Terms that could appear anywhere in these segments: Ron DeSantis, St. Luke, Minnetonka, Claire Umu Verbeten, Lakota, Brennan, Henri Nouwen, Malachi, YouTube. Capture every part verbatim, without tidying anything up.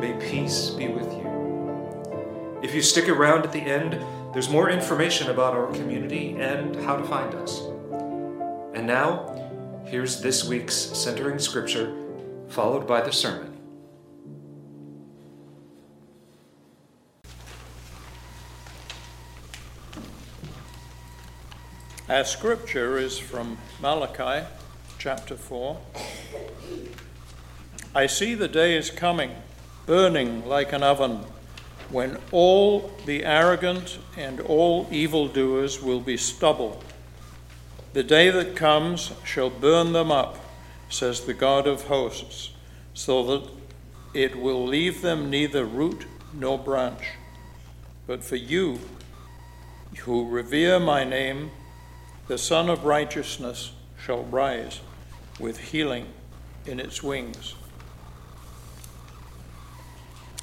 May peace be with you. If you stick around at the end, there's more information about our community and how to find us. And now, here's this week's Centering Scripture, followed by the sermon. Our scripture is from Malachi chapter four. I see the day is coming, burning like an oven, when all the arrogant and all evildoers will be stubble. The day that comes shall burn them up, says the God of hosts, so that it will leave them neither root nor branch. But for you who revere my name, the Son of Righteousness shall rise with healing in its wings.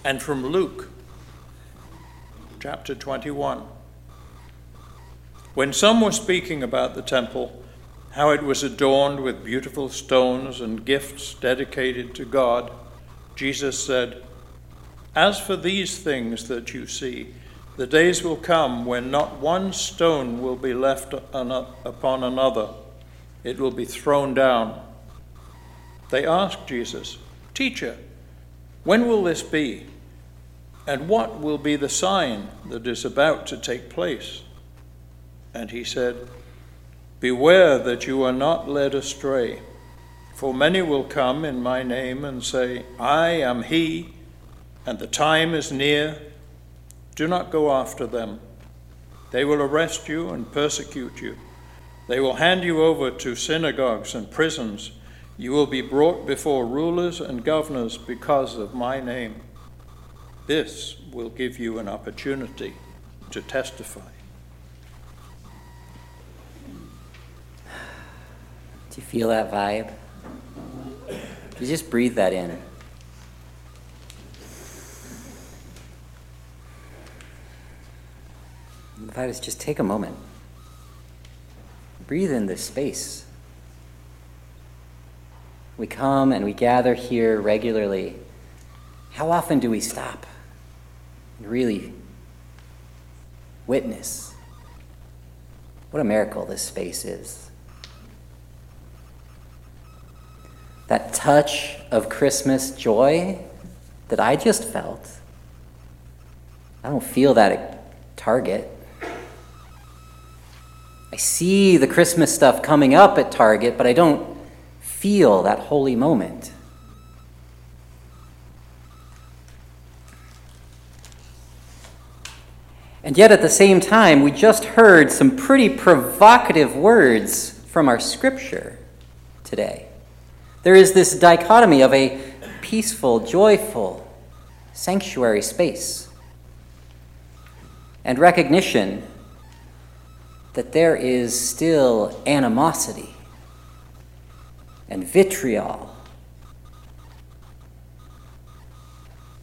And from Luke, chapter twenty-one. When some were speaking about the temple, how it was adorned with beautiful stones and gifts dedicated to God, Jesus said, "As for these things that you see, the days will come when not one stone will be left upon another. It will be thrown down." They asked Jesus, "Teacher, when will this be? And what will be the sign that is about to take place?" And he said, "Beware that you are not led astray, for many will come in my name and say, 'I am he,' and the time is near. Do not go after them. They will arrest you and persecute you. They will hand you over to synagogues and prisons. You will be brought before rulers and governors because of my name. This will give you an opportunity to testify." Do you feel that vibe? You just breathe that in. Invite us, just take a moment. Breathe in this space. We come and we gather here regularly. How often do we stop and really witness what a miracle this space is? That touch of Christmas joy that I just felt, I don't feel that at Target. I see the Christmas stuff coming up at Target, but I don't feel that holy moment. And yet at the same time, we just heard some pretty provocative words from our scripture today. There is this dichotomy of a peaceful, joyful sanctuary space and recognition that there is still animosity and vitriol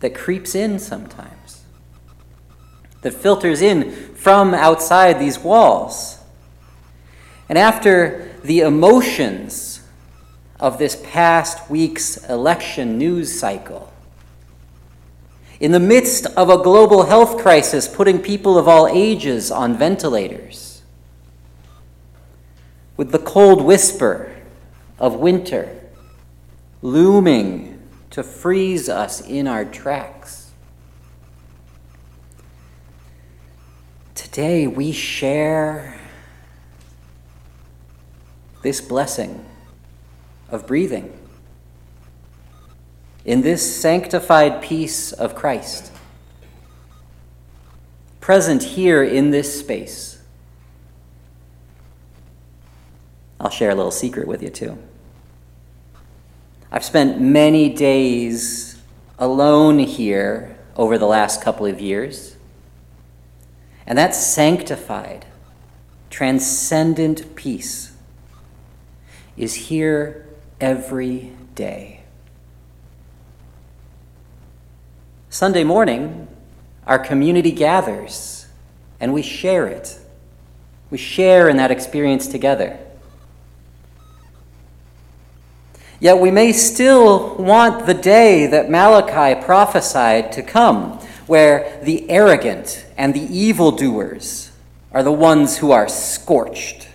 that creeps in sometimes, that filters in from outside these walls. And after the emotions of this past week's election news cycle, in the midst of a global health crisis putting people of all ages on ventilators, with the cold whisper of winter looming to freeze us in our tracks, today we share this blessing of breathing in this sanctified peace of Christ, present here in this space. I'll share a little secret with you, too. I've spent many days alone here over the last couple of years, and that sanctified, transcendent peace is here every day. Sunday morning, our community gathers, and we share it. We share in that experience together. Yet we may still want the day that Malachi prophesied to come, where the arrogant and the evildoers are the ones who are scorched,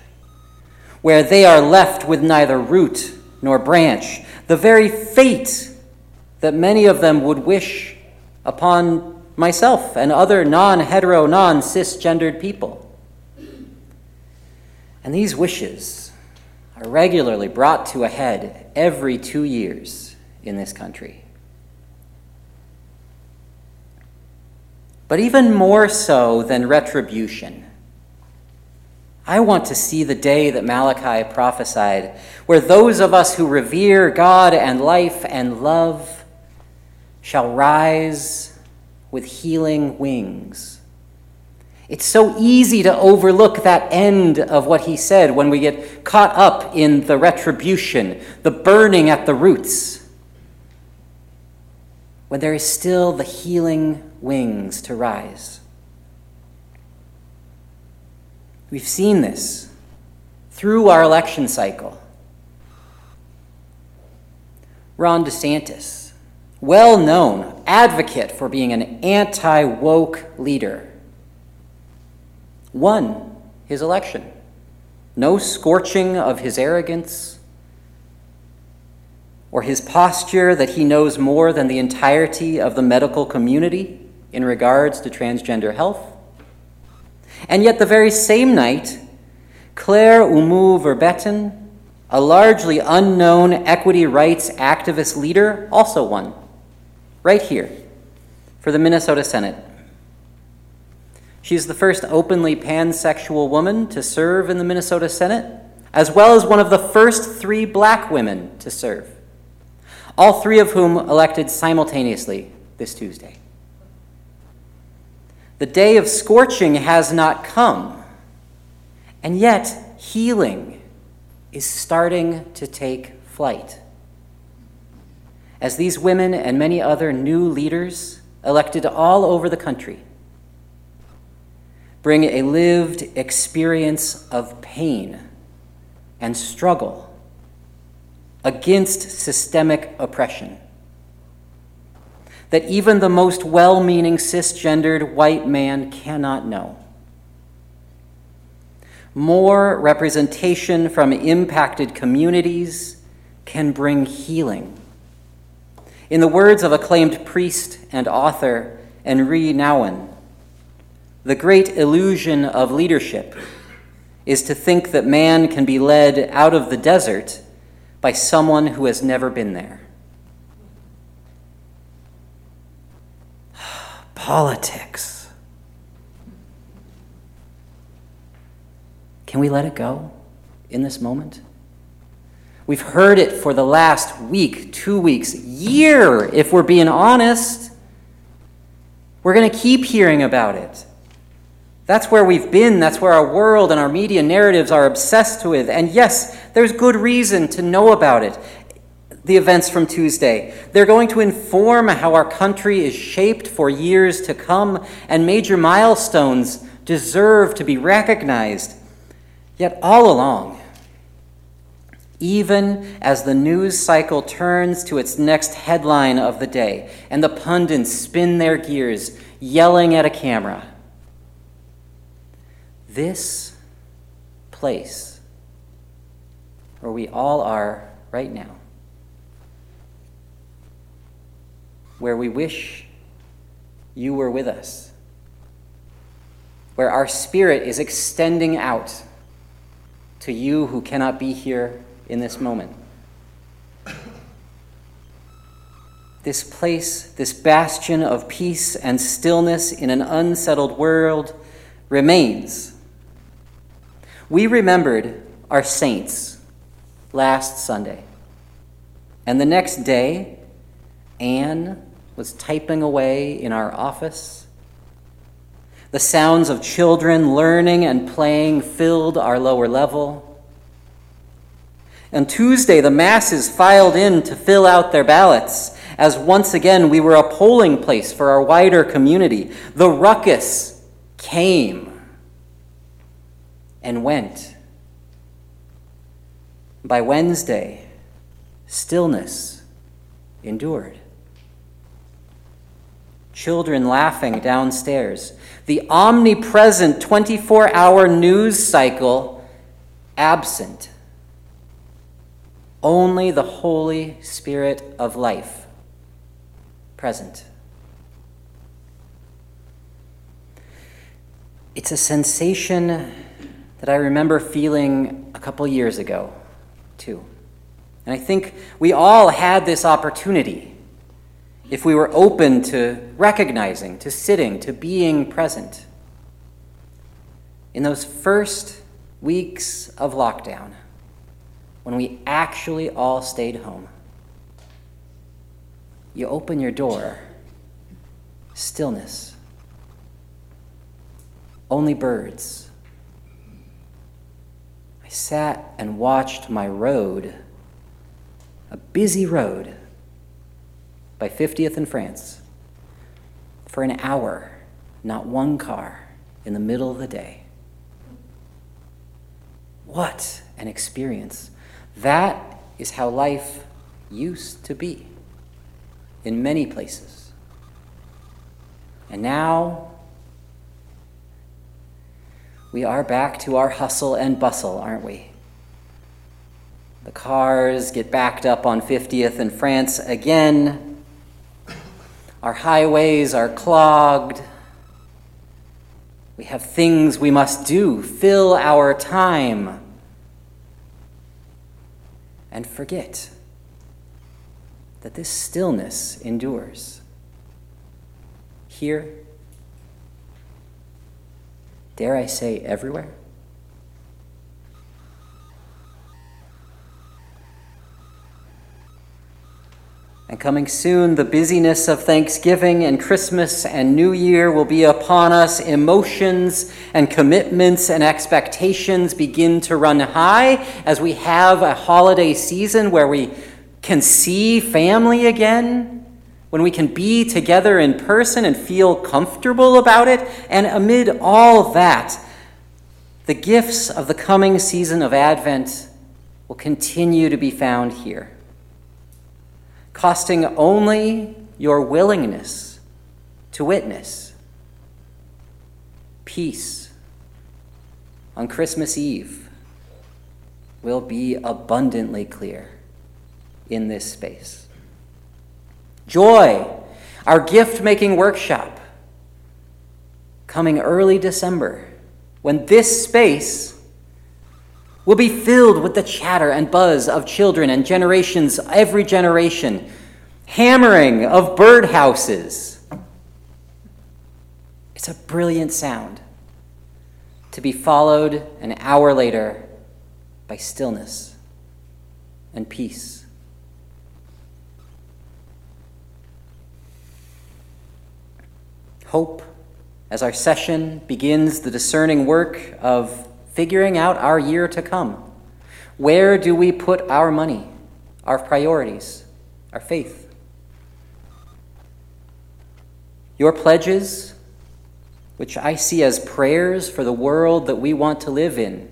where they are left with neither root nor branch, the very fate that many of them would wish upon myself and other non-hetero, non-cisgendered people. And these wishes are regularly brought to a head every two years in this country. But even more so than retribution, I want to see the day that Malachi prophesied, where those of us who revere God and life and love shall rise with healing wings. It's so easy to overlook that end of what he said when we get caught up in the retribution, the burning at the roots, when there is still the healing wings to rise. We've seen this through our election cycle. Ron DeSantis, well-known advocate for being an anti-woke leader, won his election. No scorching of his arrogance or his posture that he knows more than the entirety of the medical community in regards to transgender health. And yet the very same night, Claire Umu Verbeten, a largely unknown equity rights activist leader, also won, right here, for the Minnesota Senate. She's the first openly pansexual woman to serve in the Minnesota Senate, as well as one of the first three black women to serve, all three of whom elected simultaneously this Tuesday. The day of scorching has not come, and yet healing is starting to take flight, as these women and many other new leaders elected all over the country bring a lived experience of pain and struggle against systemic oppression that even the most well-meaning cisgendered white man cannot know. More representation from impacted communities can bring healing. In the words of acclaimed priest and author Henri Nouwen, the great illusion of leadership is to think that man can be led out of the desert by someone who has never been there. Politics. Can we let it go in this moment? We've heard it for the last week, two weeks, year, if we're being honest. We're going to keep hearing about it. That's where we've been. That's where our world and our media narratives are obsessed with. And yes, there's good reason to know about it. The events from Tuesday, they're going to inform how our country is shaped for years to come, and major milestones deserve to be recognized. Yet all along, even as the news cycle turns to its next headline of the day and the pundits spin their gears, yelling at a camera, this place where we all are right now, where we wish you were with us, where our spirit is extending out to you who cannot be here in this moment. This place, this bastion of peace and stillness in an unsettled world remains. We remembered our saints last Sunday, and the next day, Anne was typing away in our office. The sounds of children learning and playing filled our lower level. And Tuesday, the masses filed in to fill out their ballots, as once again we were a polling place for our wider community. The ruckus came and went. By Wednesday, Stillness endured. Children laughing downstairs. The omnipresent twenty-four hour news cycle absent. Only the Holy Spirit of life present. It's a sensation that I remember feeling a couple years ago, too. And I think we all had this opportunity if we were open to recognizing, to sitting, to being present. In those first weeks of lockdown, when we actually all stayed home, you open your door, stillness, only birds. I sat and watched my road, a busy road by fiftieth and France, for an hour, not one car, in the middle of the day. What an experience. That is how life used to be in many places. And now we are back to our hustle and bustle, aren't we? The cars get backed up on fiftieth and France again. Our highways are clogged. We have things we must do, fill our time, and forget that this stillness endures. Here, dare I say, everywhere. And coming soon, the busyness of Thanksgiving and Christmas and New Year will be upon us. Emotions and commitments and expectations begin to run high as we have a holiday season where we can see family again, when we can be together in person and feel comfortable about it. And amid all that, the gifts of the coming season of Advent will continue to be found here, costing only your willingness to witness. Peace on Christmas Eve will be abundantly clear in this space. Joy, our gift-making workshop, coming early December, when this space will be filled with the chatter and buzz of children and generations, every generation, hammering of birdhouses. It's a brilliant sound, to be followed an hour later by stillness and peace. Hope, as our session begins the discerning work of figuring out our year to come. Where do we put our money, our priorities, our faith? Your pledges, which I see as prayers for the world that we want to live in,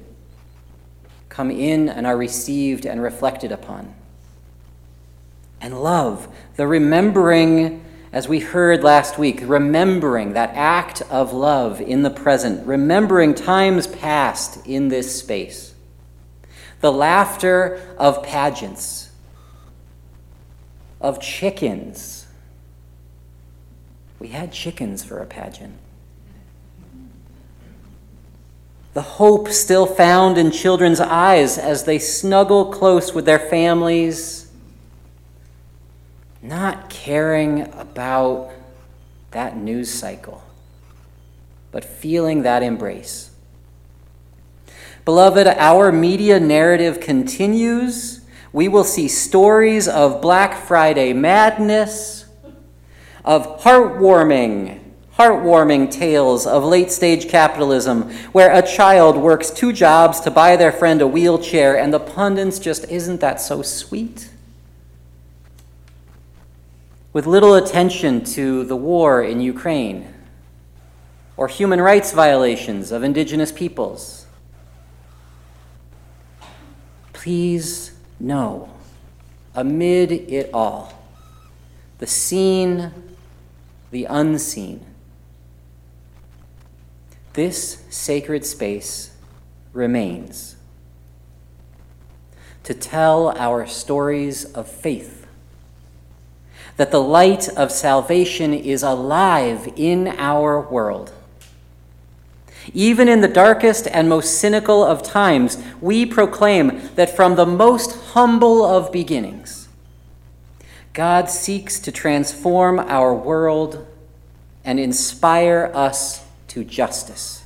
come in and are received and reflected upon. And love, the remembering, as we heard last week, remembering that act of love in the present, remembering times past in this space, the laughter of pageants, of chickens. We had chickens for a pageant. The hope still found in children's eyes as they snuggle close with their families, not caring about that news cycle, but feeling that embrace. Beloved, our media narrative continues. We will see stories of Black Friday madness, of heartwarming, heartwarming tales of late-stage capitalism, where a child works two jobs to buy their friend a wheelchair, and the pundits just, isn't that so sweet? With little attention to the war in Ukraine or human rights violations of indigenous peoples. Please know amid it all, the seen, the unseen, this sacred space remains to tell our stories of faith, that the light of salvation is alive in our world. Even in the darkest and most cynical of times, we proclaim that from the most humble of beginnings, God seeks to transform our world and inspire us to justice.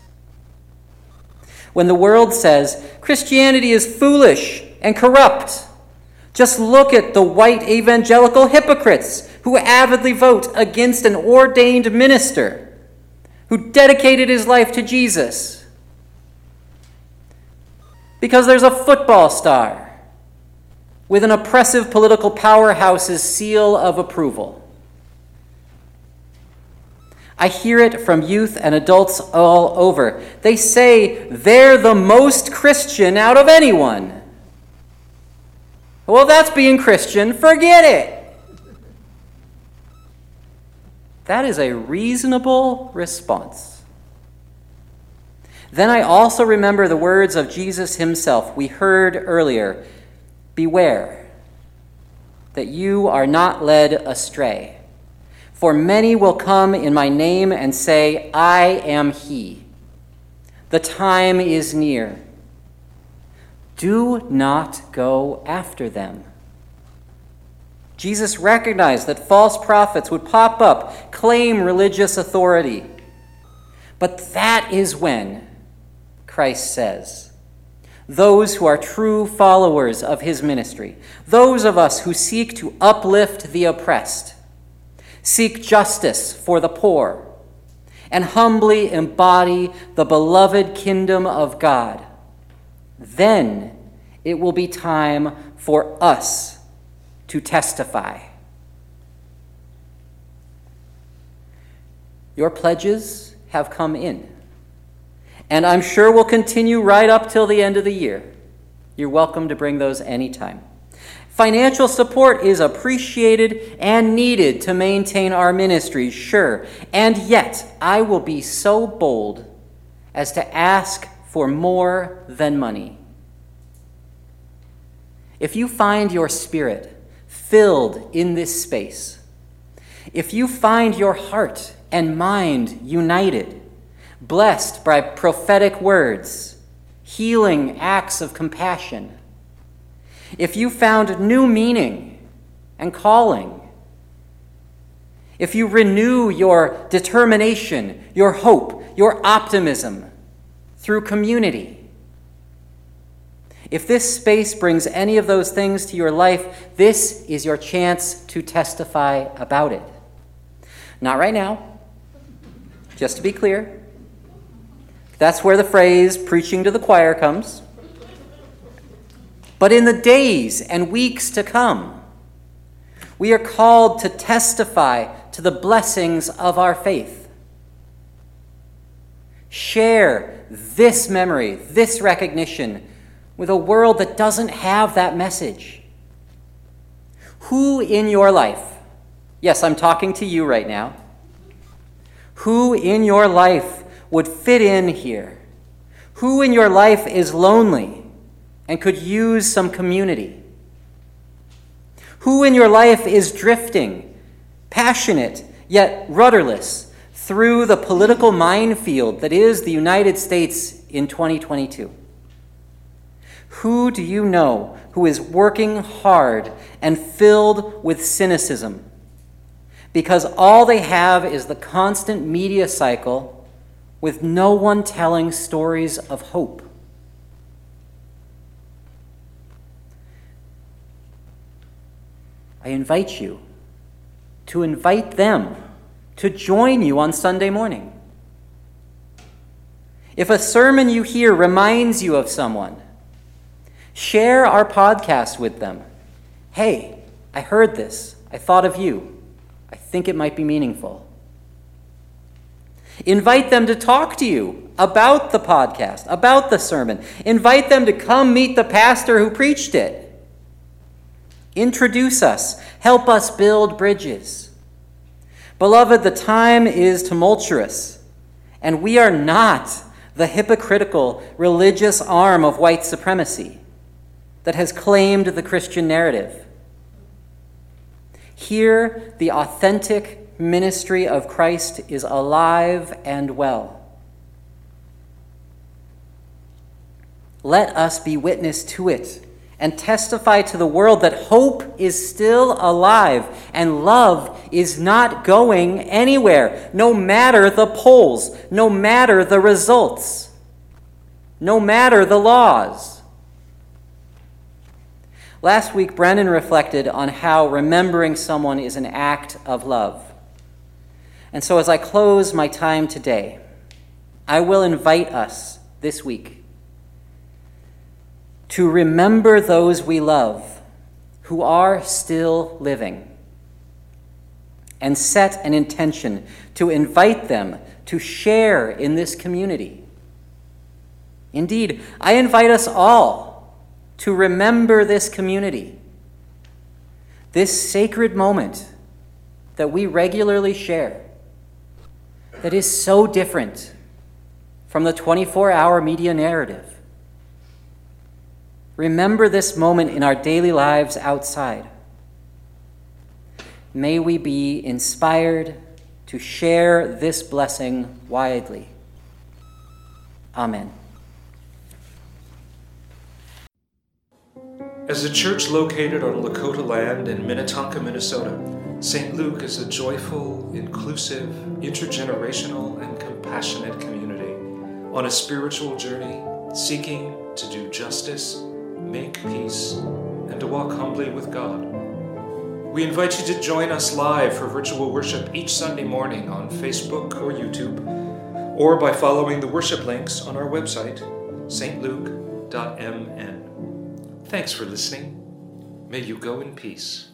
When the world says, Christianity is foolish and corrupt, just look at the white evangelical hypocrites who avidly vote against an ordained minister who dedicated his life to Jesus. Because there's a football star with an oppressive political powerhouse's seal of approval. I hear it from youth and adults all over. They say they're the most Christian out of anyone. Well, that's being Christian. Forget it. That is a reasonable response. Then I also remember the words of Jesus himself we heard earlier. Beware that you are not led astray, for many will come in my name and say, I am he. The time is near. Do not go after them. Jesus recognized that false prophets would pop up, claim religious authority. But that is when, Christ says, those who are true followers of his ministry, those of us who seek to uplift the oppressed, seek justice for the poor, and humbly embody the beloved kingdom of God, then it will be time for us to testify. Your pledges have come in, and I'm sure will continue right up till the end of the year. You're welcome to bring those anytime. Financial support is appreciated and needed to maintain our ministries, sure, and yet I will be so bold as to ask for more than money. If you find your spirit filled in this space, if you find your heart and mind united, blessed by prophetic words, healing acts of compassion, if you found new meaning and calling, if you renew your determination, your hope, your optimism through community, if this space brings any of those things to your life, this is your chance to testify about it. Not right now, just to be clear. That's where the phrase preaching to the choir comes. But in the days and weeks to come, we are called to testify to the blessings of our faith. Share this memory, this recognition, with a world that doesn't have that message. Who in your life, yes, I'm talking to you right now, who in your life would fit in here? Who in your life is lonely and could use some community? Who in your life is drifting, passionate, yet rudderless through the political minefield that is the United States in twenty twenty-two? Who do you know who is working hard and filled with cynicism because all they have is the constant media cycle with no one telling stories of hope? I invite you to invite them to join you on Sunday morning. If a sermon you hear reminds you of someone, share our podcast with them. Hey, I heard this. I thought of you. I think it might be meaningful. Invite them to talk to you about the podcast, about the sermon. Invite them to come meet the pastor who preached it. Introduce us. Help us build bridges. Beloved, the time is tumultuous, and we are not the hypocritical religious arm of white supremacy that has claimed the Christian narrative. Here, the authentic ministry of Christ is alive and well. Let us be witness to it and testify to the world that hope is still alive and love is not going anywhere, no matter the polls, no matter the results, no matter the laws. Last week, Brennan reflected on how remembering someone is an act of love. And so as I close my time today, I will invite us this week to remember those we love who are still living and set an intention to invite them to share in this community. Indeed, I invite us all to remember this community, this sacred moment that we regularly share that is so different from the twenty-four hour media narrative. Remember this moment in our daily lives outside. May we be inspired to share this blessing widely. Amen. As a church located on Lakota land in Minnetonka, Minnesota, Saint Luke is a joyful, inclusive, intergenerational, and compassionate community on a spiritual journey seeking to do justice, make peace, and to walk humbly with God. We invite you to join us live for virtual worship each Sunday morning on Facebook or YouTube, or by following the worship links on our website, s t luke dot m n. Thanks for listening. May you go in peace.